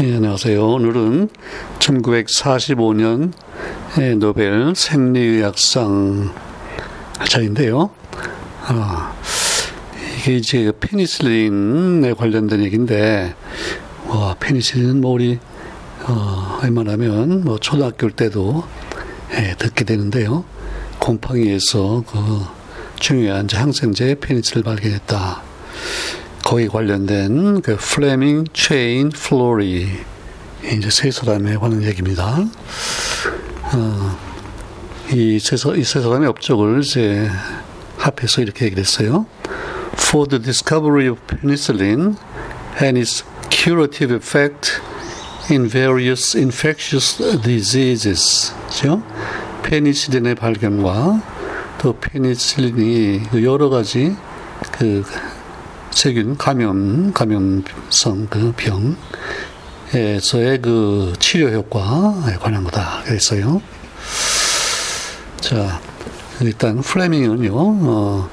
예, 안녕하세요. 오늘은 1945년 노벨 생리의학상 차인데요. 이게 이제 페니실린에 관련된 얘기인데, 페니실린은 우리 웬만하면 초등학교 때도 듣게 되는데요. 곰팡이에서 그 중요한 항생제 페니실린을 발견했다. 거기에 관련된 그 플레밍, 체인, 플로리 이제 세 사람에 관한 얘기입니다. 이 세 사람의 업적을 이제 합해서 이렇게 얘기를 했어요. For the discovery of penicillin and its curative effect in various infectious diseases, 그렇죠? 페니실린의 발견과 또 페니실린이 여러 가지 그 세균 감염성 그 병에서의 그 치료 효과에 관한 거다 그랬어요. 자, 일단 플레밍은요,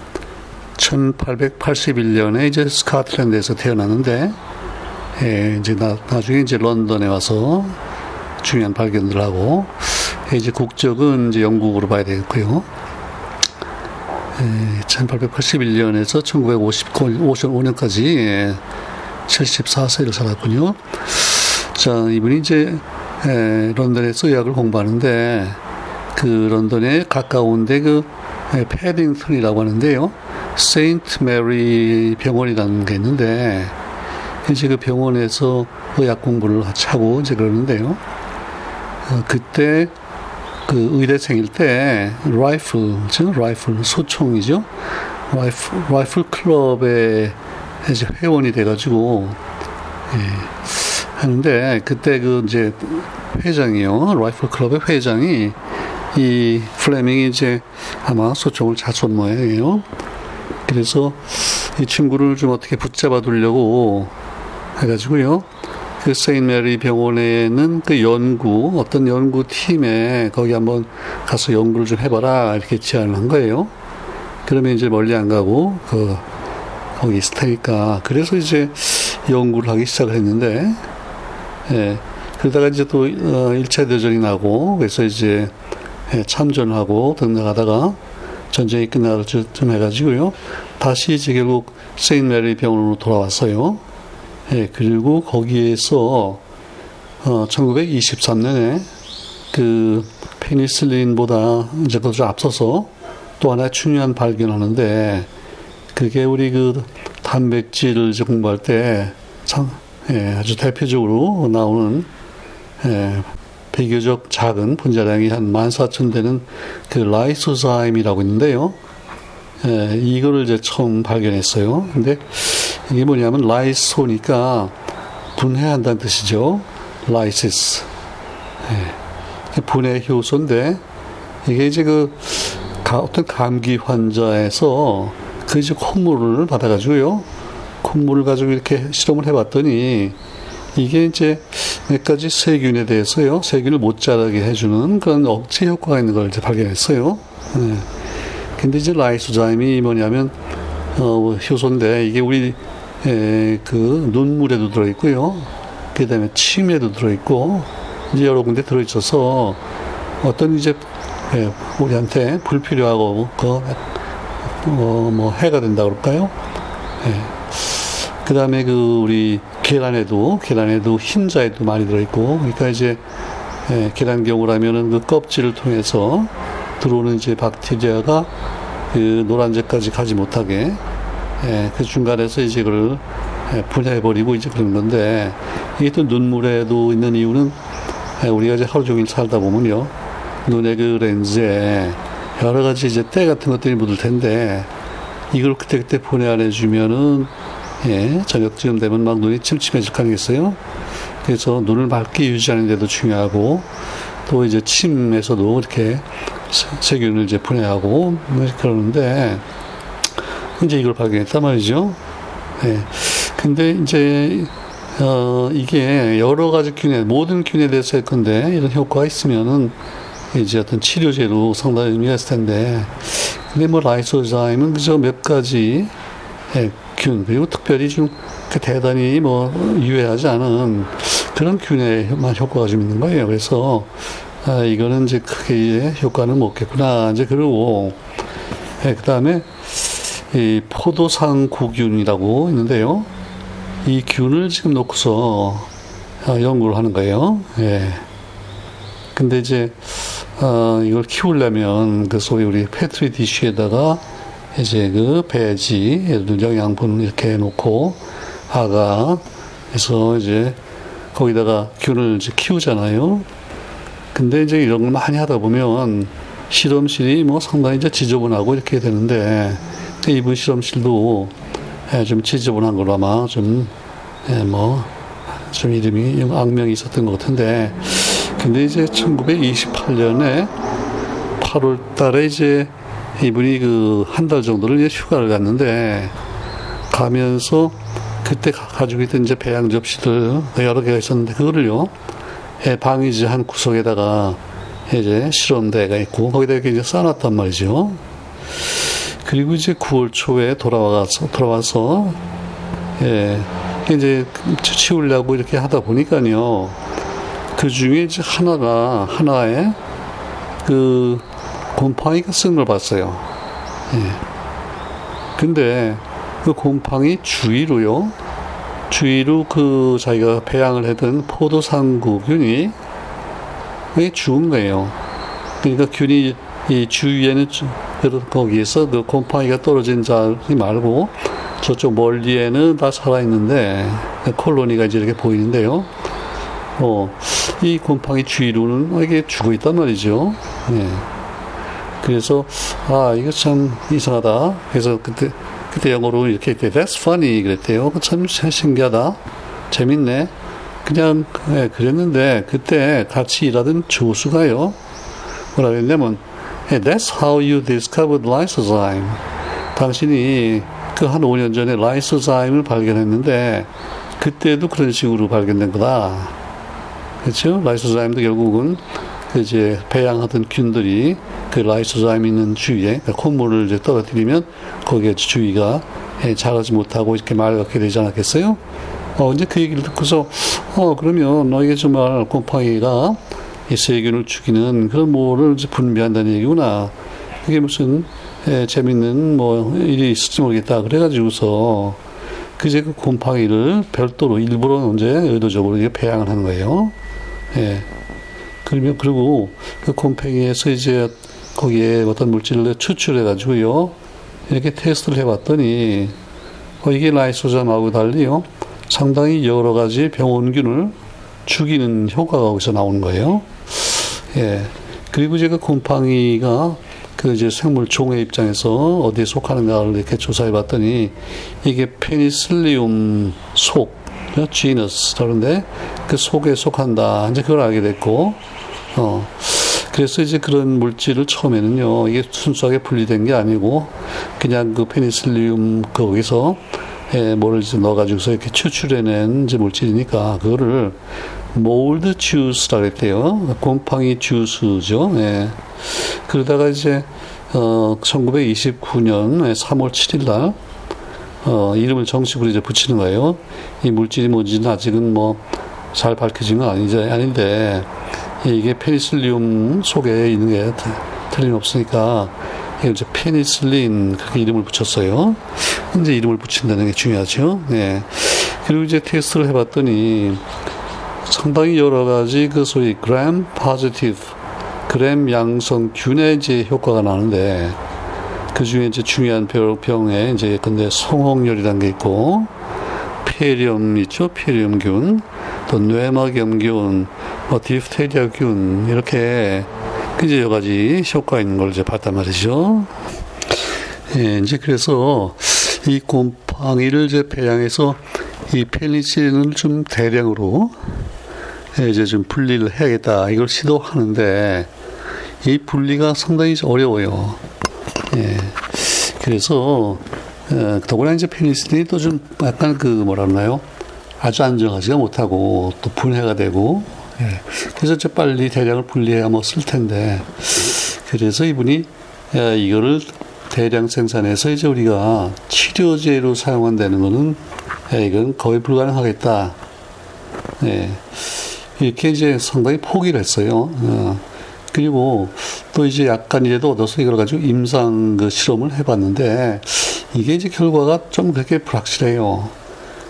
1881년에 이제 스코틀랜드에서 태어났는데, 이제 나중에 이제 런던에 와서 중요한 발견을 하고, 이제 국적은 이제 영국으로 봐야 되겠고요. 1881년에서 1955년까지 74세를 살았군요. 자, 이분이 이제 런던에서 의학을 공부하는데, 그 런던에 가까운데 그 패딩턴이라고 하는데요, 세인트 메리 병원이라는 게 있는데, 이제 그 병원에서 의학 공부를 하고 이제 그러는데요. 그때 그 의대생일 때 라이플 소총이죠. 라이플 클럽의 이제 회원이 돼가지고 하는데, 그때 그 이제 회장이요, 라이플 클럽의 회장이 이 플레밍이 이제 아마 소총을 잘 쏜 모양이에요. 그래서 이 친구를 좀 어떻게 붙잡아 두려고 해가지고요, 그 세인 메리 병원에는 그 어떤 연구팀에 거기 한번 가서 연구를 좀 해봐라 이렇게 제안을 한 거예요. 그러면 이제 멀리 안 가고 거기 있을 테니까. 그래서 이제 연구를 하기 시작을 했는데, 그러다가 이제 또 1차 대전이 나고, 그래서 이제 참전하고 등락하다가 전쟁이 끝나고 좀 해가지고요, 다시 이제 결국 세인 메리 병원으로 돌아왔어요. 그리고 거기에서 1923년에 그 페니실린보다 이제 그 앞서서 또 하나 중요한 발견하는데, 그게 우리 그 단백질을 이제 공부할 때 참 아주 대표적으로 나오는 비교적 작은 분자량이 한 14,000 되는 그 라이소자임이라고 있는데요. 이거를 이제 처음 발견했어요. 근데 이게 뭐냐면 라이소니까 분해한다는 뜻이죠. 라이시스. 분해 효소인데, 이게 이제 그 어떤 감기 환자에서 그 이제 콧물을 받아가지고요, 콧물을 가지고 이렇게 실험을 해봤더니, 이게 이제 몇 가지 세균에 대해서요, 세균을 못 자라게 해주는 그런 억제 효과가 있는 걸 이제 발견했어요. 근데 이제 라이소자임이 뭐냐면 효소인데, 이게 우리 그 눈물에도 들어있고요, 그 다음에 침에도 들어있고, 이제 여러 군데 들어있어서 어떤 이제 우리한테 불필요하고 해가 된다 그럴까요? 그 다음에 그 우리 계란에도 흰자에도 많이 들어있고, 그러니까 이제 계란경우라면은 그 껍질을 통해서 들어오는 이제 박테리아가 그 노란색까지 가지 못하게 그 중간에서 이제 그걸 분해해버리고 이제 그런 건데, 이게 또 눈물에도 있는 이유는, 우리가 이제 하루 종일 살다 보면요, 눈의 그 렌즈에 여러 가지 이제 때 같은 것들이 묻을 텐데, 이걸 그때그때 분해 안 해주면은 저녁쯤 되면 막 눈이 침침해질 가능했어요. 그래서 눈을 맑게 유지하는 데도 중요하고, 또 이제 침에서도 이렇게 세균을 이제 분해하고 그러는데, 이제 이걸 발견했단 말이죠. 근데 이제 이게 여러 가지 모든 균에 대해서 할 건데, 이런 효과가 있으면은 이제 어떤 치료제로 상당히 의미가 있을 텐데, 근데 뭐 라이소자임은 그저 몇 가지 균, 그리고 특별히 좀 대단히 유해하지 않은 그런 균에만 효과가 좀 있는 거예요. 그래서 아, 이거는 이제 크게 효과는 없겠구나. 이제 그러고 네, 그다음에 이 포도상구균이라고 있는데요. 이 균을 지금 놓고서 연구를 하는 거예요. 예. 근데 이제 이걸 키우려면 그 소위 우리 패트리 디쉬에다가 이제 그 배지, 예를 들면 영양분 이렇게 놓고 하가해서 이제 거기다가 균을 이제 키우잖아요. 근데 이제 이런 걸 많이 하다 보면 실험실이 뭐 상당히 이제 지저분하고 이렇게 되는데 이분 실험실도 좀 지저분한 걸로 아마 좀 뭐 좀 이름이 좀 악명이 있었던 것 같은데. 근데 이제 1928년에 8월 달에 이제 이분이 그 한 달 정도를 이제 휴가를 갔는데 가면서 그때 가지고 있던 이제 배양 접시들 여러 개가 있었는데 그거를요 방이지 한 구석에다가 이제 실험대가 있고 거기다 이렇게 이제 쌓아놨단 말이죠. 그리고 이제 9월 초에 돌아와서 이제 치우려고 이렇게 하다 보니까요. 그 중에 이제 하나에 그 곰팡이가 쓴 걸 봤어요. 예. 근데 그 곰팡이 주위로 그 자기가 배양을 했던 포도상구균이 죽은 거예요. 그러니까 균이 이 주위에는 거기에서 그 곰팡이가 떨어진 자리 말고 저쪽 멀리에는 다 살아있는데 콜로니가 이제 이렇게 보이는데요. 이 곰팡이 주위로는 이게 죽어 있단 말이죠. 예. 그래서, 아, 이거 참 이상하다. 그래서 그때 영어로 이렇게, that's funny. 그랬대요. 참 신기하다. 재밌네. 그냥, 예, 그랬는데, 그때 같이 일하던 조수가요. 뭐라 그랬냐면, hey, that's how you discovered lysozyme. 당신이 그 한 5년 전에 lysozyme을 발견했는데, 그때도 그런 식으로 발견된 거다. 그렇죠? 라이소자임도 결국은 이제 배양하던 균들이 그 라이소자임 있는 주위에 콧물을 이제 떨어뜨리면 거기에 주위가 자라지 못하고 이렇게 맑게 되지 않았겠어요? 이제 그 얘기를 듣고서 그러면 이게 정말 곰팡이가 이 세균을 죽이는 그런 뭐를 이제 분비한다는 얘기구나. 그게 무슨 재밌는 뭐 일이 있을지 모르겠다. 그래가지고서 그제 그 곰팡이를 별도로 일부러 이제 의도적으로 이제 배양을 한 거예요. 예. 그러면, 그리고 그 곰팡이에서 이제 거기에 어떤 물질을 추출해가지고요. 이렇게 테스트를 해봤더니, 이게 라이소잠하고 달리요. 상당히 여러 가지 병원균을 죽이는 효과가 거기서 나오는 거예요. 예. 그리고 이제 그 곰팡이가 그 이제 생물 종의 입장에서 어디에 속하는가를 이렇게 조사해봤더니 이게 페니실리움 속, 지너스 그런데 그 속에 속한다. 이제 그걸 알게 됐고, 그래서 이제 그런 물질을 처음에는요 이게 순수하게 분리된 게 아니고 그냥 그 페니실리움 거기서 뭐를 이제 넣어가지고서 이렇게 추출해낸 이제 물질이니까 그거를 몰드 주스라고 했대요. 곰팡이 주스죠. 예. 그러다가 이제 1929년 3월 7일날 이름을 정식으로 이제 붙이는 거예요. 이 물질이 뭔지는 아직은 뭐 잘 밝혀진 건 아닌데 이게 페니실리움 속에 있는 게 틀림없으니까 이제 페니실린 그렇게 이름을 붙였어요. 이제 이름을 붙인다는 게 중요하죠. 예. 그리고 이제 테스트를 해봤더니 상당히 여러 가지 그 소위 gram positive 그램 양성균의 이제 효과가 나는데 그 중에 이제 중요한 병에 이제 근데 성홍열이라는 게 있고 폐렴 있죠, 폐렴균, 또 뇌막염균, 디프테리아균 이렇게 이제 여러 가지 효과 있는 걸 이제 봤단 말이죠. 예, 이제 그래서 이 곰팡이를 이제 배양해서 이 페니실린을 좀 대량으로 이제 좀 분리를 해야겠다 이걸 시도하는데 이 분리가 상당히 어려워요. 예. 그래서 더구나 이제 페니실린이 또 좀 약간 그 뭐라 그러나요? 아주 안정하지가 못하고 또 분해가 되고. 예. 그래서 이제 빨리 대량을 분리해야 뭐 쓸 텐데. 그래서 이분이 이거를 대량 생산해서 이제 우리가 치료제로 사용한다는 거는 이건 거의 불가능하겠다. 예. 이렇게 이제 상당히 포기를 했어요. 그리고 또 이제 약간 이래도 얻어서 이걸 가지고 임상 그 실험을 해봤는데 이게 이제 결과가 좀 그렇게 불확실해요.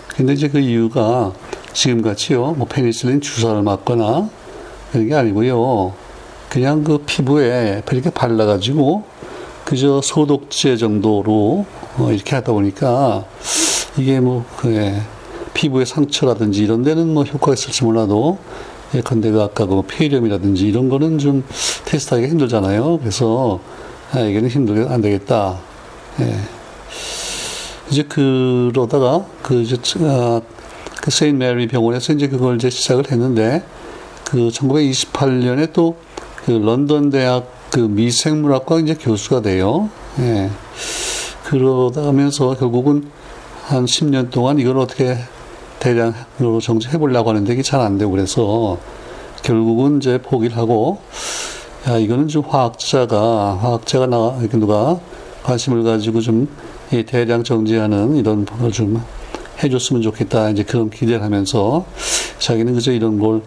근데 이제 그 이유가 지금같이요, 뭐 페니실린 주사를 맞거나 그런 게 아니고요. 그냥 그 피부에 이렇게 발라가지고 그저 소독제 정도로 이렇게 하다 보니까 이게 뭐 그 피부의 상처라든지 이런 데는 뭐 효과가 있을지 몰라도 예컨대가 아까 그 폐렴이라든지 이런 거는 좀 테스트하기가 힘들잖아요. 그래서 이게는 힘들게 안 되겠다. 예. 이제 그러다가 그 이제 그 세인트 메리 병원에서 이제 그걸 이제 시작을 했는데 그 1928년에 또 그 런던 대학 그 미생물학과 이제 교수가 돼요. 예. 그러다 하면서 결국은 한 10년 동안 이걸 어떻게 대량으로 정제해 보려고 하는데 이게 잘 안 되고 그래서 결국은 이제 포기를 하고, 야, 이거는 좀 화학자가 나, 이렇게 누가 관심을 가지고 좀 이 대량 정제하는 이런 걸 좀 해줬으면 좋겠다. 이제 그런 기대를 하면서 자기는 그저 이런 걸,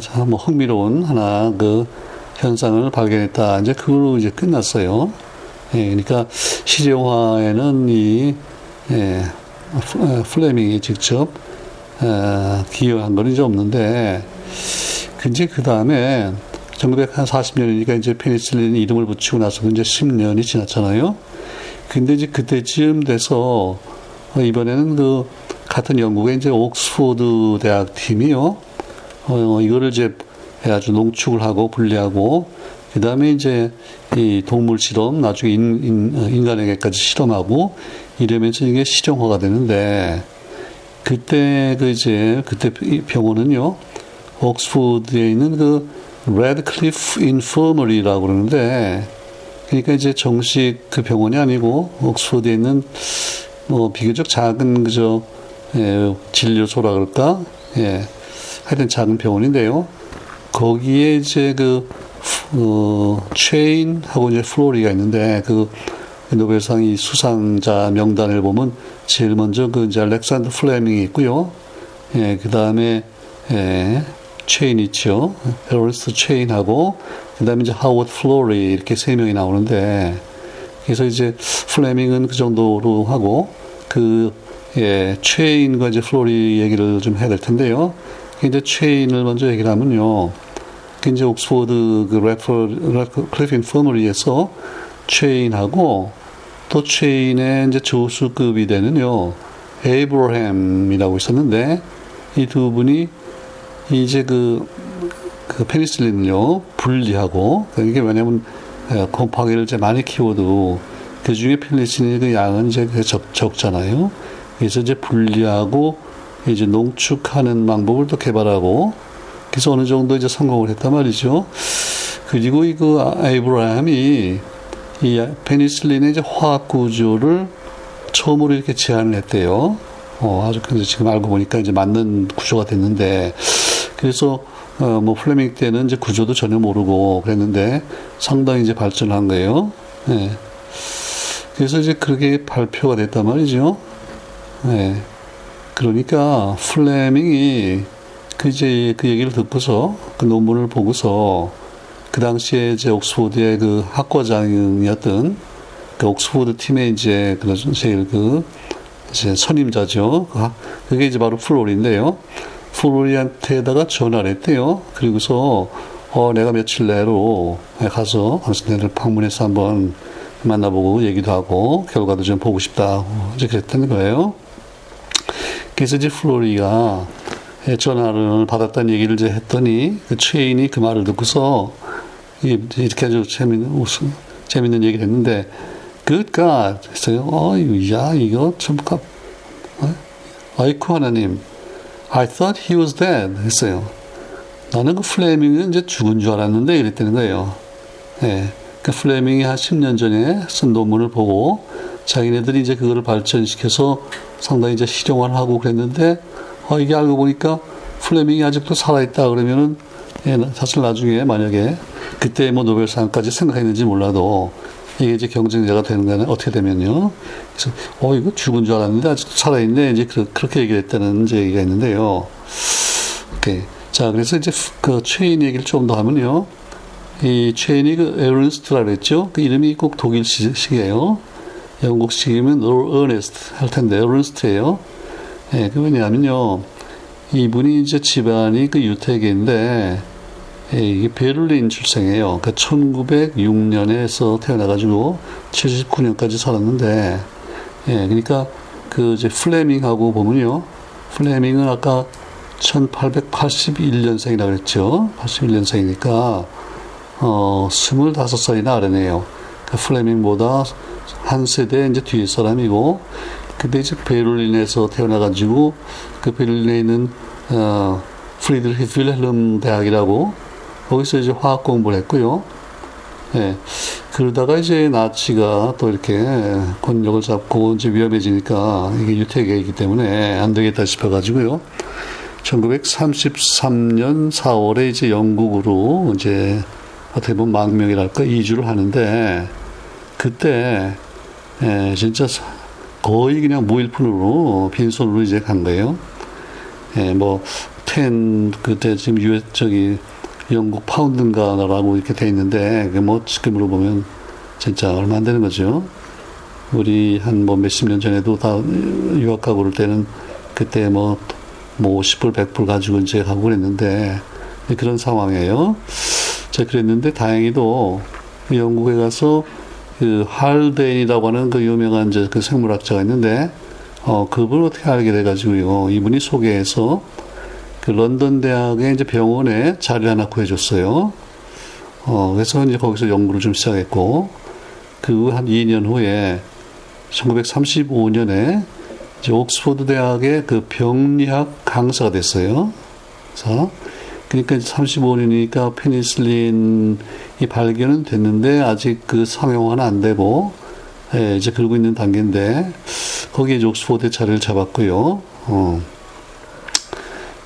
참 뭐 흥미로운 하나 그 현상을 발견했다. 이제 그걸로 이제 끝났어요. 예, 그러니까 시제화에는 이, 예, 플레밍이 직접 기여한 건 이제 없는데, 근데 그 다음에 1940년이니까 이제 페니실린 이름을 붙이고 나서 이제 10년이 지났잖아요. 근데 이제 그때쯤 돼서 이번에는 그 같은 영국의 이제 옥스포드 대학 팀이요, 이거를 이제 아주 농축을 하고 분리하고 그 다음에 이제 이 동물 실험, 나중에 인간에게까지 실험하고 이러면서 이게 실용화가 되는데, 그때 그 이제 그때 병원은요, 옥스포드에 있는 그 레드클리프 인퍼머리라고 그러는데, 그러니까 이제 정식 그 병원이 아니고 옥스포드에 있는 뭐 비교적 작은 그저 진료소라 그럴까, 하여튼 작은 병원인데요. 거기에 이제 그 체인하고 이제 플로리가 있는데, 그 노벨상 이 수상자 명단을 보면 제일 먼저 그 이제 알렉산더 플레밍이 있고요. 예, 그 다음에 체인 있죠. 에런스트 체인하고 그 다음에 이제 하워드 플로리, 이렇게 세 명이 나오는데, 그래서 이제 플레밍은 그 정도로 하고 그 체인과 이제 플로리 얘기를 좀 해야 될 텐데요. 이제 체인을 먼저 얘기를 하면요, 이제 옥스포드 그 레드클리프 인퍼머리에서 체인하고 또 체인의 이제 조수급이 되는요, 에이브러햄이라고 있었는데, 이 두 분이 이제 그 페니실린을요 분리하고, 이게 왜냐면 곰팡이를 이제 많이 키워도 그 중에 페니실린의 그 양은 이제 적잖아요. 그래서 이제 분리하고 이제 농축하는 방법을 또 개발하고, 그래서 어느 정도 이제 성공을 했단 말이죠. 그리고 이 그 에이브러햄이 이 페니실린의 이제 화학 구조를 처음으로 이렇게 제안을 했대요. 아주 지금 알고 보니까 이제 맞는 구조가 됐는데, 그래서 뭐 플레밍 때는 이제 구조도 전혀 모르고 그랬는데 상당히 이제 발전한 거예요. 예. 그래서 이제 그렇게 발표가 됐단 말이죠. 예. 그러니까 플레밍이 그 이제 그 얘기를 듣고서 그 논문을 보고서 그 당시에 이제 옥스포드의 그 학과장이었던 그 옥스포드 팀의 이제 그 제일 그 이제 선임자죠. 그게 이제 바로 플로리인데요. 플로리한테다가 전화를 했대요. 그리고서 내가 며칠 내로 가서 당신네를 방문해서 한번 만나보고 얘기도 하고 결과도 좀 보고 싶다. 이제 그랬던 거예요. 그래서 이제 플로리가 전화를 받았다는 얘기를 이제 했더니 그 체인이 그 말을 듣고서 이렇게 아주 재밌는 얘기를 했는데, Good God 했어요. 야, 이거 참 아이쿠 하나님, I thought he was dead 했어요. 나는 그 플레밍은 이제 죽은 줄 알았는데, 이랬다는 거예요. 예, 그 플레밍이 한 10년 전에 쓴 논문을 보고 자기네들이 이제 그거를 발전시켜서 상당히 이제 실용화를 하고 그랬는데, 이게 알고 보니까 플레밍이 아직도 살아있다 그러면은, 사실 나중에 만약에 그때 뭐 노벨상까지 생각했는지 몰라도 이게 이제 경쟁자가 되는 거는 어떻게 되면요. 그래서 이거 죽은 줄 알았는데 아직 살아있네. 이제 그렇게 얘기를 했다는 이제 얘기가 있는데요. 예. 자, 그래서 이제 그 체인 얘기를 좀 더 하면요. 이 체인이 그 에른스트라고 했죠. 그 이름이 꼭 독일식이에요. 영국식이면 어네스트 할 텐데 에른스트예요. 예, 그 왜냐하면요. 이분이 이제 집안이 그 유태계인데 예, 이게 베를린 출생이에요. 그러니까 1906년에서 태어나가지고 79년까지 살았는데, 예, 그러니까 그 이제 플레밍하고 보면요. 플레밍은 아까 1881년생이라고 그랬죠. 81년생이니까 25살이나 아래네요. 그러니까 플레밍보다 한 세대 이제 뒤에 사람이고, 근데 이제 베를린에서 태어나가지고 그 베를린에 있는 프리드리히 빌헬름 대학이라고 거기서 이제 화학 공부를 했고요. 예. 그러다가 이제 나치가 또 이렇게 권력을 잡고 이제 위험해지니까 이게 유태계이기 때문에 안 되겠다 싶어가지고요. 1933년 4월에 이제 영국으로 이제 어떻게 보면 망명이랄까 이주를 하는데 그때 예, 진짜 거의 그냥 무일푼으로 빈손으로 이제 간 거예요. 예, 뭐 그때 지금 영국 파운드인가라고 이렇게 돼 있는데 그 뭐 지금으로 보면 진짜 얼마 안 되는 거죠. 우리 한 뭐 몇십 년 전에도 다 유학 가고 그럴 때는 그때 뭐 50불 100불 가지고 이제 가고 그랬는데 그런 상황이에요. 자, 그랬는데 다행히도 영국에 가서 그 할덴이라고 하는 그 유명한 이제 그 생물학자가 있는데 그분 어떻게 알게 돼가지고요. 이분이 소개해서 그 런던 대학의 이제 병원에 자리 하나 구해줬어요. 그래서 이제 거기서 연구를 좀 시작했고, 그 한 2년 후에 1935년에 이제 옥스퍼드 대학의 그 병리학 강사가 됐어요. 그래서 그러니까 35년이니까 페니실린이 발견은 됐는데 아직 그 상용화는 안 되고 예, 이제 들고 있는 단계인데 거기에 이제 옥스퍼드에 자리를 잡았고요.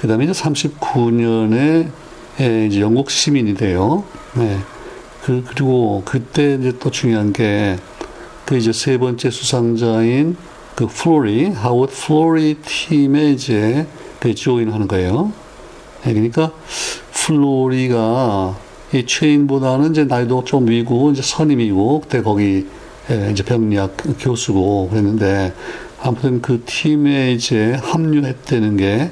그 다음에 이제 39년에 이제 영국 시민이 돼요. 네. 그리고 그때 이제 또 중요한 게 그 이제 세 번째 수상자인 그 플로리, 하워드 플로리 팀에 이제 그 조인하는 거예요. 네. 그러니까 플로리가 이 체인보다는 이제 나이도 좀 위고 이제 선임이고 그때 거기 이제 병리학 교수고 그랬는데 아무튼 그 팀에 이제 합류했다는 게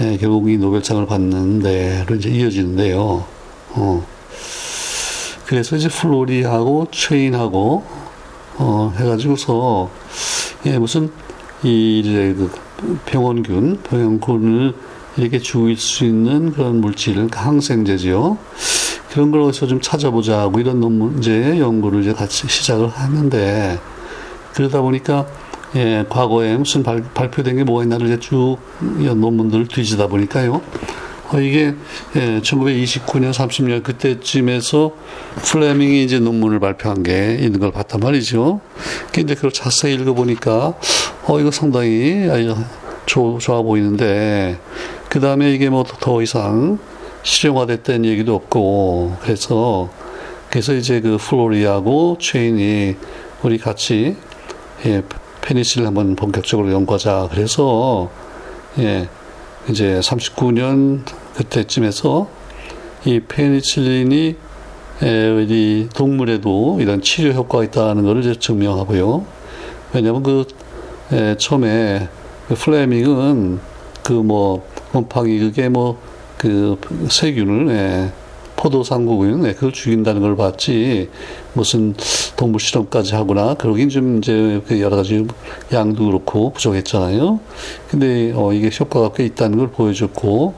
예, 결국 이 노벨상을 받는 데로 이제 이어지는데요. 그래서 이제 플로리하고 체인하고, 해가지고서, 예, 무슨, 이제 그 병원균을 이렇게 죽일 수 있는 그런 물질, 항생제지요. 그런 걸 어디서 좀 찾아보자고 이런 논문, 이제 연구를 이제 같이 시작을 하는데, 그러다 보니까, 예, 과거에 무슨 발표된 게 뭐가 있나를 이제 쭉 논문들을 뒤지다 보니까요. 이게, 예, 1929년, 30년 그때쯤에서 플레밍이 이제 논문을 발표한 게 있는 걸 봤단 말이죠. 근데 그걸 자세히 읽어보니까, 이거 상당히 좋아 보이는데, 그 다음에 이게 뭐 더 이상 실용화됐다는 얘기도 없고, 그래서 이제 그 플로리하고 체인이 우리 같이, 예, 페니실린 한번 본격적으로 연구하자. 그래서, 예, 이제 39년 그때쯤에서 이 페니실린이, 예, 이 동물에도 이런 치료 효과가 있다는 것을 이제 증명하고요. 왜냐면 처음에 플레밍은 곰팡이 그게 세균을, 예, 포도상구균, 예, 그걸 죽인다는 걸 봤지, 무슨 동물 실험까지 하거나, 그러긴 좀 이제 여러 가지 양도 그렇고 부족했잖아요. 근데, 이게 효과가 꽤 있다는 걸 보여줬고,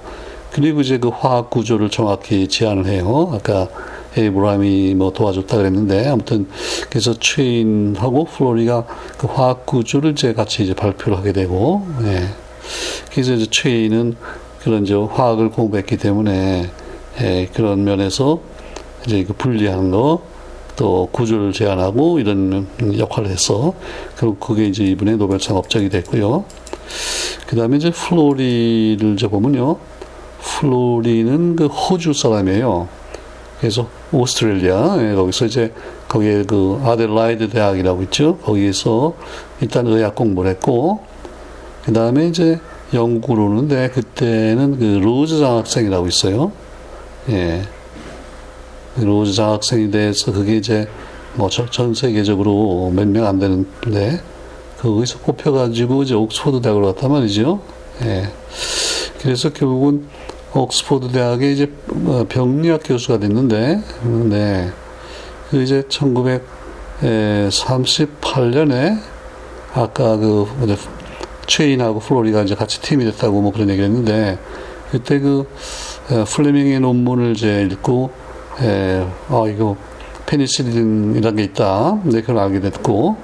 그리고 이제 그 화학 구조를 정확히 제안을 해요. 아까 에이브라임이 도와줬다 그랬는데, 아무튼, 그래서 체인하고 플로리가 그 화학 구조를 이제 같이 이제 발표를 하게 되고, 예. 그래서 이제 체인은 그런 이제 화학을 공부했기 때문에, 예, 그런 면에서 이제 그 분리하는 거, 또 구조를 제안하고 이런 역할을 해서, 결국 그게 이제 이분의 노벨상 업적이 됐고요. 그 다음에 이제 플로리를 이제 보면요. 플로리는 그 호주 사람이에요. 그래서 오스트레일리아, 예, 거기서 이제 거기에 그 아델라이드 대학이라고 있죠. 거기에서 일단 의학 공부를 했고, 그 다음에 이제 영국으로 오는데 그때는 그 로즈 장학생이라고 있어요. 예. 로즈 장학생이 돼서 그게 이제 뭐 전 세계적으로 몇 명 안 되는데 거기서 꼽혀가지고 이제 옥스퍼드 대학으로 갔단 말이죠. 예. 그래서 결국은 옥스퍼드 대학에 이제 병리학 교수가 됐는데, 네. 그 이제 1938년에 아까 그 체인하고 플로리가 이제 같이 팀이 됐다고 뭐 그런 얘기를 했는데, 그때 그 플레밍의 논문을 이제 읽고, 이거 페니실린이라는 게 있다. 네, 그걸 알게 됐고,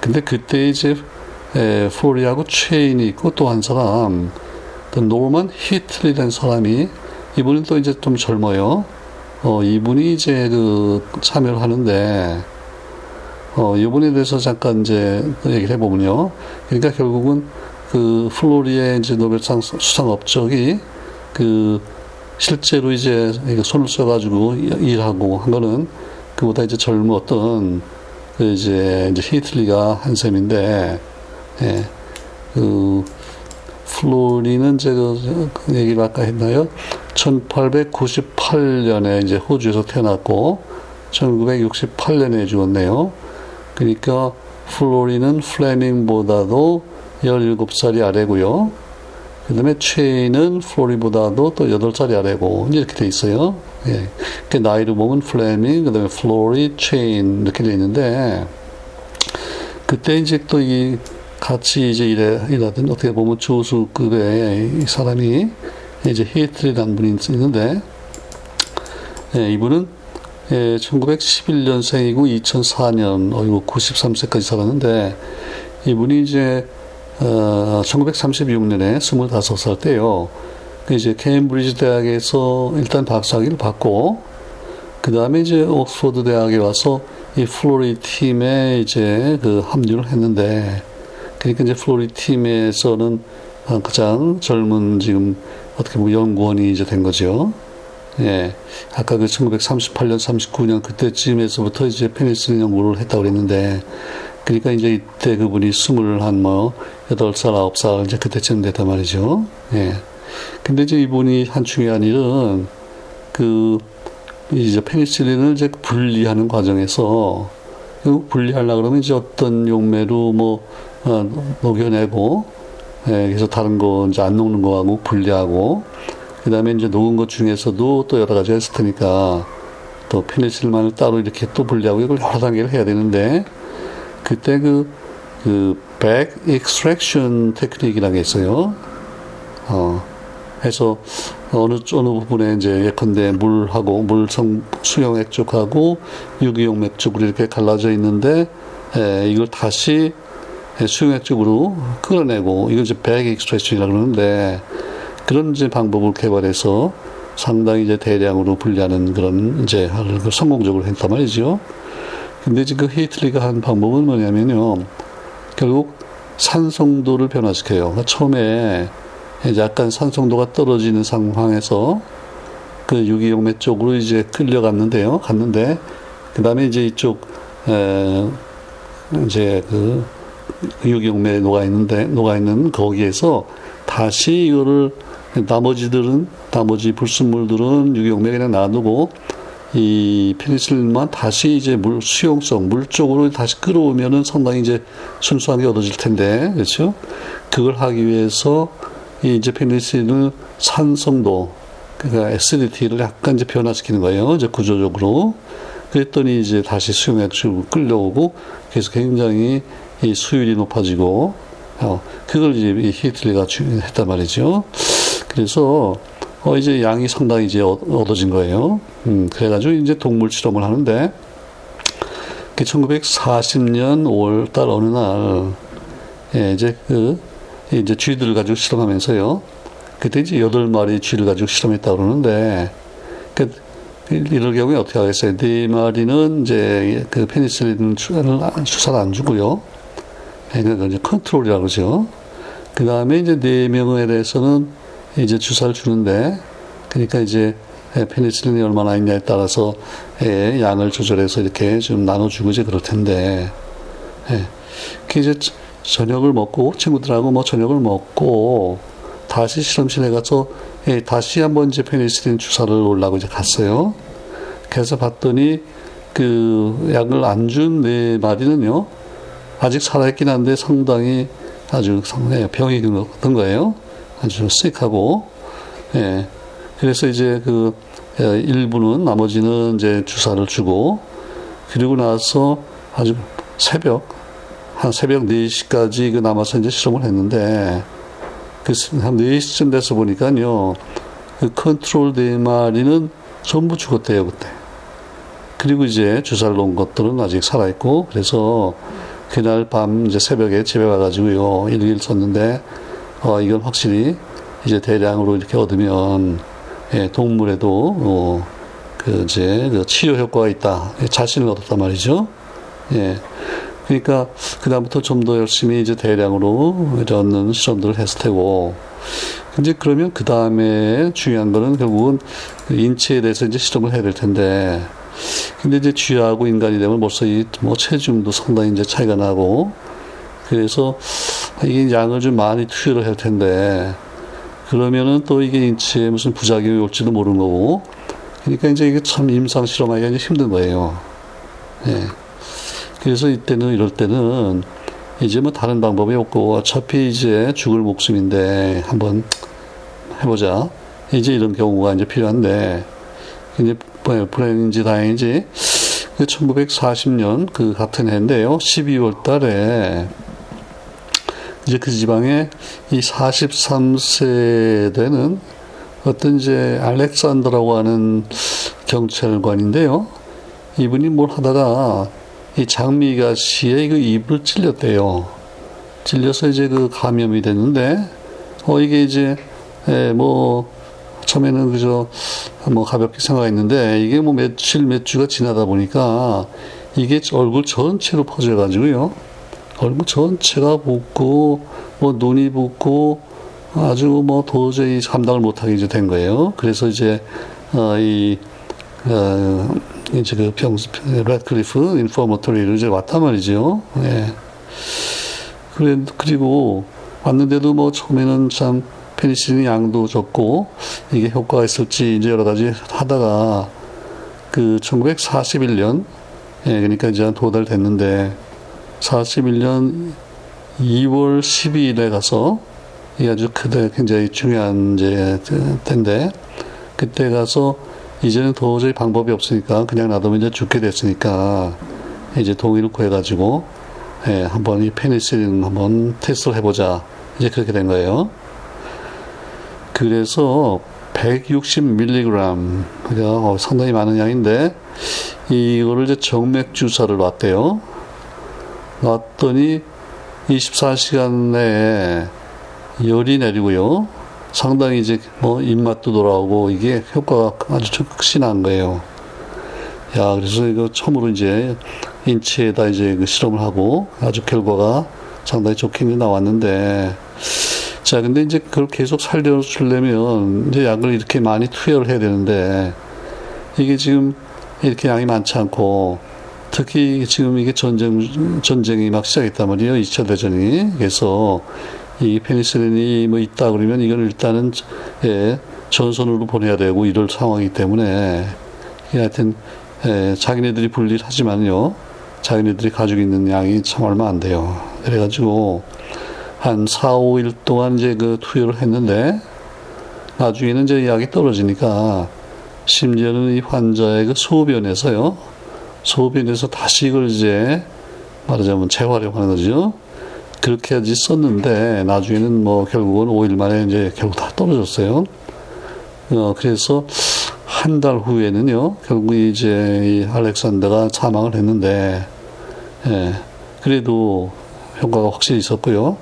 근데 그때 이제 플로리하고 체인이 있고 또 한 사람, 노먼 히틀리라는 사람이, 이분은 또 이제 좀 젊어요. 이분이 이제 그 참여를 하는데, 이분에 대해서 잠깐 이제 얘기를 해보면요. 그러니까 결국은 그 플로리의 이제 노벨상 수상 업적이 그 실제로 이제 손을 써가지고 일하고 한 거는 그보다 이제 젊었던 그 이제 히틀리가 한 셈인데, 예. 그 플로리는 제가 그 얘기를 아까 했나요? 1898년에 이제 호주에서 태어났고 1968년에 죽었네요. 그러니까 플로리는 플레밍보다도 17살이 아래고요. 그 다음에 체인은 플로리보다도 또 8살이 아래고 이렇게 돼 있어요. 예. 그 나이로 보면 플레밍, 그 다음에 플로리, 체인 이렇게 돼 있는데, 그때 이제 또 이 같이 이제 일하던 어떻게 보면 조수급의 이 사람이 이제 히틀리라는 분이 있는데, 예, 이분은 1911년생이고 2004년, 93세까지 살았는데, 이분이 이제 1936년에 25살 때요. 이제 케임브리지 대학에서 일단 박사학위를 받고, 그 다음에 이제 옥스퍼드 대학에 와서 이 플로리 팀에 이제 그 합류를 했는데. 그러니까 이제 플로리 팀에서는 가장 젊은 지금 어떻게 보면 연구원이 이제 된 거죠. 예. 아까 그 1938년, 39년 그때쯤에서부터 이제 페니실린 연구를 했다고 그랬는데, 그러니까 이제 이때 그분이 28살, 9살 이제 그때쯤 됐단 말이죠. 예. 근데 이제 이분이 한 중요한 일은 그 이제 페니실린을 이제 분리하는 과정에서 분리하려고 그러면 이제 어떤 용매로 뭐 녹여내고, 예, 그래서 다른 거 이제 안 녹는 거하고 분리하고, 그 다음에 이제 녹은 것 중에서도 또 여러 가지가 있을 테니까, 또 페니실린만을 따로 이렇게 또 분리하고 이걸 여러 단계를 해야 되는데, 그때 그, back extraction 테크닉이라는 게 있어요. 해서 어느 부분에 이제 예컨대 물하고, 수용 액쪽하고 유기용 맥쪽으로 이렇게 갈라져 있는데, 예, 이걸 다시 수용액적으로 끌어내고, 이걸 이제 back extraction이라고 그러는데, 그런 이제 방법을 개발해서 상당히 이제 대량으로 분리하는 그런 이제 성공적으로 했단 말이죠. 근데 지금 히틀리가 한 방법은 뭐냐면요. 결국 산성도를 변화시켜요. 그러니까 처음에 이제 약간 산성도가 떨어지는 상황에서 그 유기용매 쪽으로 이제 끌려갔는데요. 그 다음에 이제 이쪽, 이제 그, 유기용매에 녹아있는 거기에서 다시 이거를 나머지 불순물들은 유기용매에 그냥 놔두고 이 페니실린만 다시 이제 물 쪽으로 다시 끌어오면은 상당히 이제 순수한 게 얻어질 텐데, 그렇죠? 그걸 하기 위해서 이 이제 페니실린을 산성도, 그러니까 acidity를 약간 이제 변화시키는 거예요. 이제 구조적으로. 그랬더니 이제 다시 수용액으로 끌려오고, 그래서 굉장히 이 수율이 높아지고, 그걸 이제 이 히틀리가 했단 말이죠. 그래서, 이제 양이 상당히 이제 얻어진 거예요. 그래가지고 이제 동물 실험을 하는데, 1940년 5월달 어느 날, 예, 이제 이제 쥐들을 가지고 실험하면서요. 그때 이제 8마리 쥐를 가지고 실험했다고 그러는데, 이럴 경우에 어떻게 하겠어요? 4마리는 이제 그 페니실린 주사를 안 주고요. 그러니까 이제 컨트롤이라고 그러죠. 그 다음에 이제 4명에 대해서는 이제 주사를 주는데, 그러니까 이제 페니실린이 얼마나 있냐에 따라서 양을 조절해서 이렇게 좀 나눠주고 이제 그럴 텐데, 그 이제 저녁을 먹고 친구들하고 뭐 저녁을 먹고 다시 실험실에 가서 다시 한번 이제 페니실린 주사를 올라고 이제 갔어요. 그래서 봤더니 그 약을 안 준 네 마리는요, 아직 살아있긴 한데 상당히 아주 병이 든 거예요. 아주 쎄하고, 예. 그래서 이제 그 일부는, 나머지는 이제 주사를 주고, 그리고 나서 아주 새벽 4시까지 그 남아서 이제 실험을 했는데, 그 한 4시쯤 돼서 보니까요, 그 컨트롤 네 마리는 전부 죽었대요, 그때. 그리고 이제 주사를 놓은 것들은 아직 살아있고, 그래서 그날 밤 이제 새벽에 집에 와가지고요, 일기를 썼는데, 이건 확실히 이제 대량으로 이렇게 얻으면, 예, 동물에도, 그 치료 효과가 있다. 예, 자신을 얻었단 말이죠. 예. 그러니까, 그다음부터 좀 더 열심히 이제 대량으로 얻는 실험들을 했을 테고, 이제 그러면 그 다음에 중요한 거는 결국은 인체에 대해서 이제 실험을 해야 될 텐데, 근데 이제 쥐하고 인간이 되면 벌써 체중도 상당히 이제 차이가 나고, 그래서 이게 양을 좀 많이 투여를 할 텐데, 그러면은 또 이게 인체에 무슨 부작용이 올지도 모르는 거고, 그러니까 이제 이게 참 임상 실험하기가 이제 힘든 거예요. 예. 그래서 이럴 때는 이제 뭐 다른 방법이 없고, 어차피 이제 죽을 목숨인데 한번 해보자. 이제 이런 경우가 이제 필요한데, 이제 불행인지 다행인지, 1940년 그 같은 해인데요, 12월 달에, 이제 그 지방에 이 43세 되는 어떤 이제 알렉산더라고 하는 경찰관인데요, 이분이 뭘 하다가 이 장미가시에 그 입을 찔렸대요. 찔려서 이제 그 감염이 됐는데, 이게 이제, 처음에는 그저 가볍게 생각했는데, 이게 몇 주가 지나다 보니까 이게 얼굴 전체로 퍼져가지고요, 얼굴 전체가 붓고, 눈이 붓고, 아주 도저히 감당을 못하게 이제 된 거예요. 그래서 이제, 이제 그 래클리프 인포머토리를 이제 왔단 말이죠. 예. 그리고 왔는데도 처음에는 참 페니실린 양도 적고, 이게 효과가 있을지 이제 여러 가지 하다가, 그 1941년, 예, 그러니까 이제 한 도달 됐는데, 41년 2월 12일에 가서, 이 아주 그때 굉장히 중요한 이제 때인데, 그때 가서 이제는 도저히 방법이 없으니까, 그냥 놔두면 이제 죽게 됐으니까, 이제 동의를 구해가지고, 예, 한번 이 페니실린 한번 테스트를 해보자. 이제 그렇게 된 거예요. 그래서 160mg, 그러니까 상당히 많은 양인데, 이거를 이제 정맥 주사를 놨대요. 놨더니 24시간 내에 열이 내리고요, 상당히 이제 입맛도 돌아오고, 이게 효과가 아주 극심한 거예요. 야, 그래서 이거 처음으로 이제 인체에다 이제 그 실험을 하고 아주 결과가 상당히 좋게 나왔는데, 자, 근데 이제 그걸 계속 살려주려면 이제 약을 이렇게 많이 투여를 해야 되는데, 이게 지금 이렇게 양이 많지 않고, 특히 지금 이게 전쟁이 막 시작했단 말이에요. 2차 대전이. 그래서 이 페니실린이 있다 그러면 이건 일단은, 예, 전선으로 보내야 되고 이럴 상황이기 때문에, 예, 하여튼, 예, 자기네들이 분리를 하지만요, 자기네들이 가지고 있는 양이 참 얼마 안 돼요. 그래가지고 한 4-5일 동안 이제 그 투여를 했는데, 나중에는 이제 약이 떨어지니까, 심지어는 이 환자의 그 소변에서 다시 이걸 이제 말하자면 재활용하는 거죠. 그렇게까지 썼는데, 나중에는 결국은 5일 만에 이제 결국 다 떨어졌어요. 그래서 한 달 후에는요, 결국 이제 이 알렉산더가 사망을 했는데, 예, 그래도 효과가 확실히 있었고요.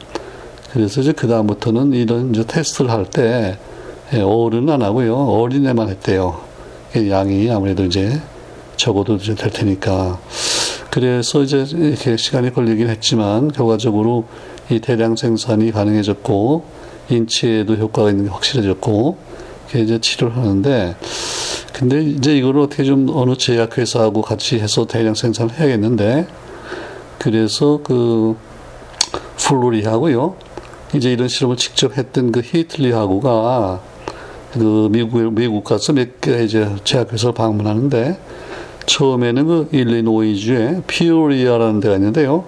그래서 이제 그다음부터는 이런 이제 테스트를 할 때, 예, 어른은 안 하고요, 어린애만 했대요. 양이 아무래도 이제 적어도 이제 될 테니까. 그래서 이제 이렇게 시간이 걸리긴 했지만, 결과적으로 이 대량 생산이 가능해졌고, 인체에도 효과가 있는 게 확실해졌고, 이제 치료를 하는데, 근데 이제 이걸 어떻게 좀 어느 제약회사하고 같이 해서 대량 생산을 해야겠는데, 그래서 그 플로리하고요, 이제 이런 실험을 직접 했던 그 히틀리하고가 그 미국 가서 몇 개 이제 제약회사를 방문하는데 처음에는 그 일리노이주에 피오리아라는 데가 있는데요.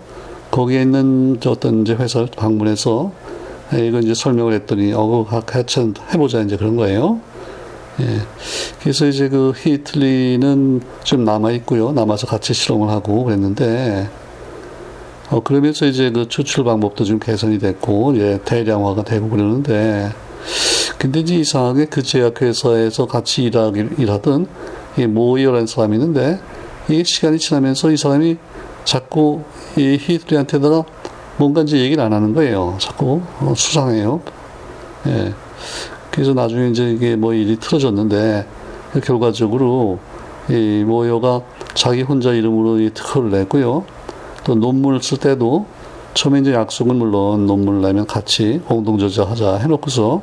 거기에 있는 어떤 이제 회사를 방문해서 이건 이제 설명을 했더니 하여튼 해보자 이제 그런 거예요. 예. 그래서 이제 그 히틀리는 좀 남아있고요. 남아서 같이 실험을 하고 그랬는데, 그러면서 이제 그 추출 방법도 좀 개선이 됐고, 예, 대량화가 되고 그러는데, 근데 이제 이상하게 그 제약회사에서 같이 일하던 이 모이어라는 사람이 있는데, 이 시간이 지나면서 이 사람이 자꾸 이 히틀리한테다가 뭔가 이제 얘기를 안 하는 거예요. 자꾸 수상해요. 예. 그래서 나중에 이제 이게 뭐 일이 틀어졌는데, 결과적으로 이 모이어가 자기 혼자 이름으로 이 특허를 냈고요. 또 논문을 쓸 때도 처음에 이제 약속은 물론 논문을 내면 같이 공동저자하자 해놓고서,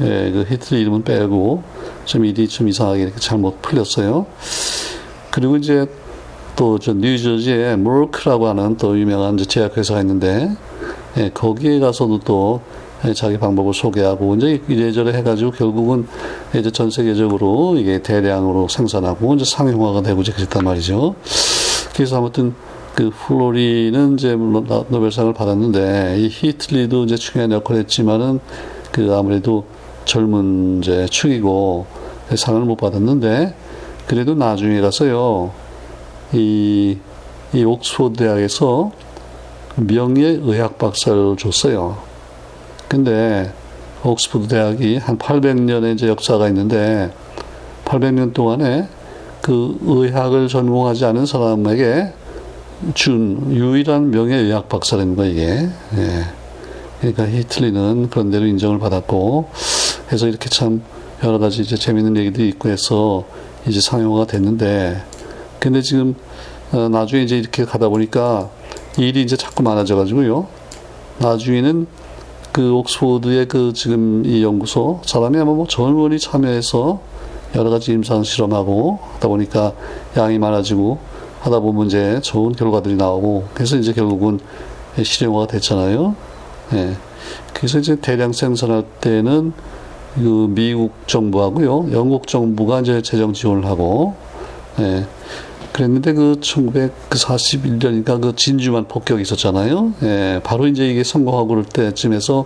예, 그 히틀리 이름은 빼고 좀 일이 좀 이상하게 이렇게 잘못 풀렸어요. 그리고 이제 또 저 뉴저지에 머크라고 하는 또 유명한 이제 제약회사가 있는데, 예, 거기에 가서도 또 자기 방법을 소개하고 이제 이래저래 해가지고 결국은 이제 전 세계적으로 이게 대량으로 생산하고 이제 상용화가 되고 이제 그랬단 말이죠. 그래서 아무튼 그 플로리는 이제 물론 노벨상을 받았는데 이 히틀리도 이제 중요한 역할을 했지만은 그 아무래도 젊은 이제 축이고 상을 못 받았는데 그래도 나중에 가서요 이 옥스포드 대학에서 명예의학 박사를 줬어요. 근데 옥스포드 대학이 한 800년의 이제 역사가 있는데 800년 동안에 그 의학을 전공하지 않은 사람에게 준 유일한 명예의학 박사라는 거 이게. 예. 그러니까 히틀리는 그런 대로 인정을 받았고 해서 이렇게 참 여러 가지 이제 재밌는 얘기도 있고 해서 이제 상용화가 됐는데 근데 지금 나중에 이제 이렇게 가다 보니까 일이 이제 자꾸 많아져 가지고요. 나중에는 그 옥스포드의 그 지금 이 연구소 사람이 아마 뭐 전원이 참여해서 여러 가지 임상 실험하고 하다 보니까 양이 많아지고 하다 보면 이제 좋은 결과들이 나오고 그래서 이제 결국은 실용화가 됐잖아요. 예. 그래서 이제 대량 생산할 때는 그 미국 정부하고요, 영국 정부가 이제 재정 지원을 하고, 예. 그랬는데 그 1941년인가 그 진주만 폭격이 있었잖아요. 예, 바로 이제 이게 성공하고 그럴 때쯤에서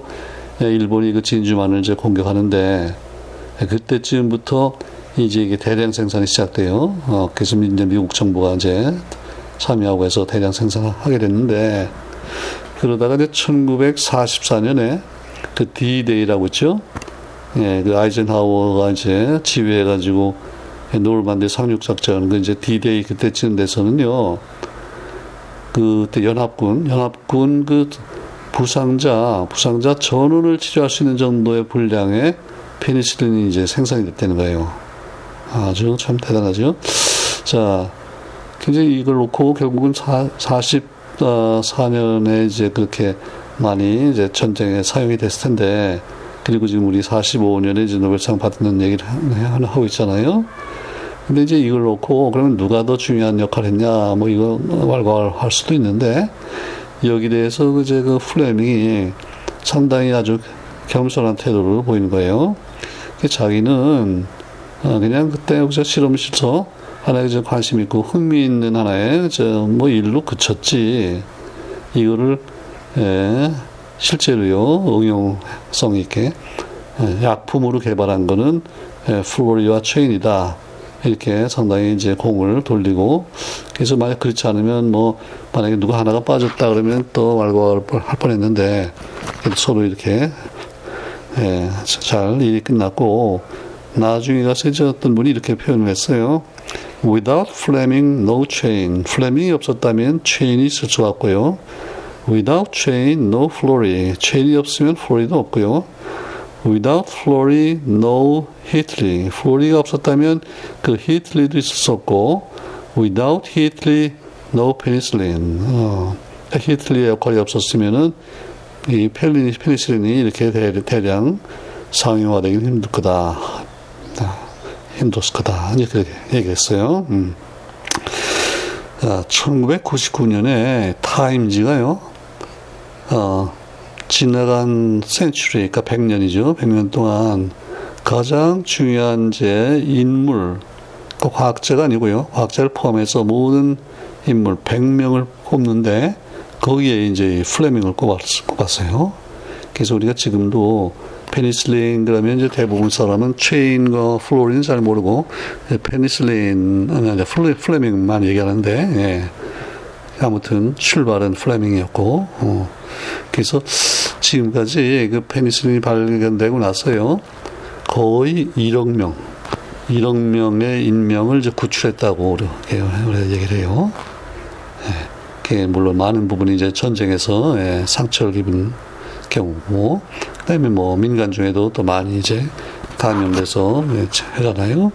예, 일본이 그 진주만을 이제 공격하는데 예, 그때쯤부터 이제 이게 대량 생산이 시작돼요. 그래서 이제 미국 정부가 이제 참여하고 해서 대량 생산하게 됐는데 그러다가 이제 1944년에 그 D-Day라고 있죠. 예, 그 아이젠하워가 이제 지휘해가지고 노르만디 상륙작전, 이제 D-Day 그때쯤 돼서는요, 그때 연합군 그 부상자 전원을 치료할 수 있는 정도의 분량의 페니실린이 이제 생산이 됐다는 거예요. 아주 참 대단하죠. 자, 굉장히 이걸 놓고 결국은 44년에 이제 그렇게 많이 이제 전쟁에 사용이 됐을 텐데, 그리고 지금 우리 45년에 이제 노벨상 받는 얘기를 하고 있잖아요. 근데 이제 이걸 놓고, 그러면 누가 더 중요한 역할을 했냐, 뭐 이거 왈가왈할 수도 있는데, 여기 대해서 이제 그 플레밍이 상당히 아주 겸손한 태도를 보이는 거예요. 자기는 그냥 그때 여기서 실험실에서 하나의 관심 있고 흥미있는 하나의 뭐 일로 그쳤지, 이거를, 예, 실제로요, 응용성 있게 약품으로 개발한 거는 플로리와 체인이다. 이렇게 상당히 이제 공을 돌리고, 그래서 만약 그렇지 않으면 뭐, 만약에 누가 하나가 빠졌다 그러면 또 왈가왈 할 뻔 했는데, 서로 이렇게, 예, 잘 일이 끝났고, 나중에 가서 이제 어떤 분이 이렇게 표현을 했어요. Without Fleming, no chain. 플레밍이 없었다면 체인이 있을 수 같고요. Without chain, no Florey. 체인이 없으면 플로리도 없고요. Without Florey, no Heatley. 플로리가 없었다면 그 히틀리도 있을 수 없고, without Heatley, no penicillin. 히틀리의 역할이 없었으면은 이 페니실린이 이렇게 대량 상용화되기는 힘들 거다. 힘들었을 거다. 이렇게 얘기했어요. 1999년에 타임즈가요. 지나간 century, 그러니까 100년이죠. 100년 동안 가장 중요한 제 인물, 그러니까 과학자가 아니고요. 과학자를 포함해서 모든 인물 100명을 꼽는데 거기에 이제 플레밍을 꼽았어요. 그래서 우리가 지금도 페니실린 그러면 이제 대부분 사람은 체인과 플로린 잘 모르고 페니실린 아니 플레밍만 얘기하는데 예. 아무튼 출발은 플레밍이었고 그래서 지금까지 그 페니실린이 발견되고 나서요 거의 1억 명의 인명을 이제 구출했다고 이렇게 얘기를 해요. 예. 물론 많은 부분이 이제 전쟁에서 예, 상처를 입은 경우고, 그다음에 뭐 민간 중에도 또 많이 이제 감염돼서 하잖아요.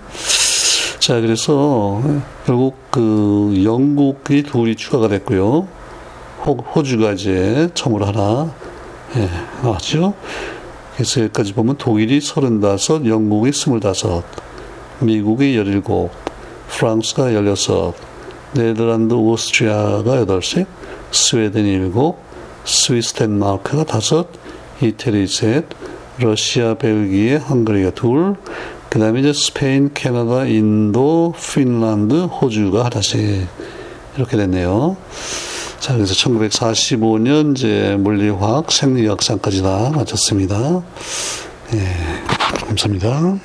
자, 그래서 결국 그 영국이 둘이 추가가 됐고요. 호주가 이제 처음으로 하나 예, 나왔죠. 그래서 여기까지 보면 독일이 35, 영국이 25, 미국이 17, 프랑스가 16, 네덜란드, 오스트리아가 8씩, 스웨덴이 7, 스위스, 덴마크가 5, 이태리 3, 러시아, 벨기에, 헝가리가 2, 그 다음에 이제 스페인, 캐나다, 인도, 핀란드, 호주가 하나씩 이렇게 됐네요. 자, 그래서 1945년 이제 물리화학, 생리학상까지 다 마쳤습니다. 예, 감사합니다.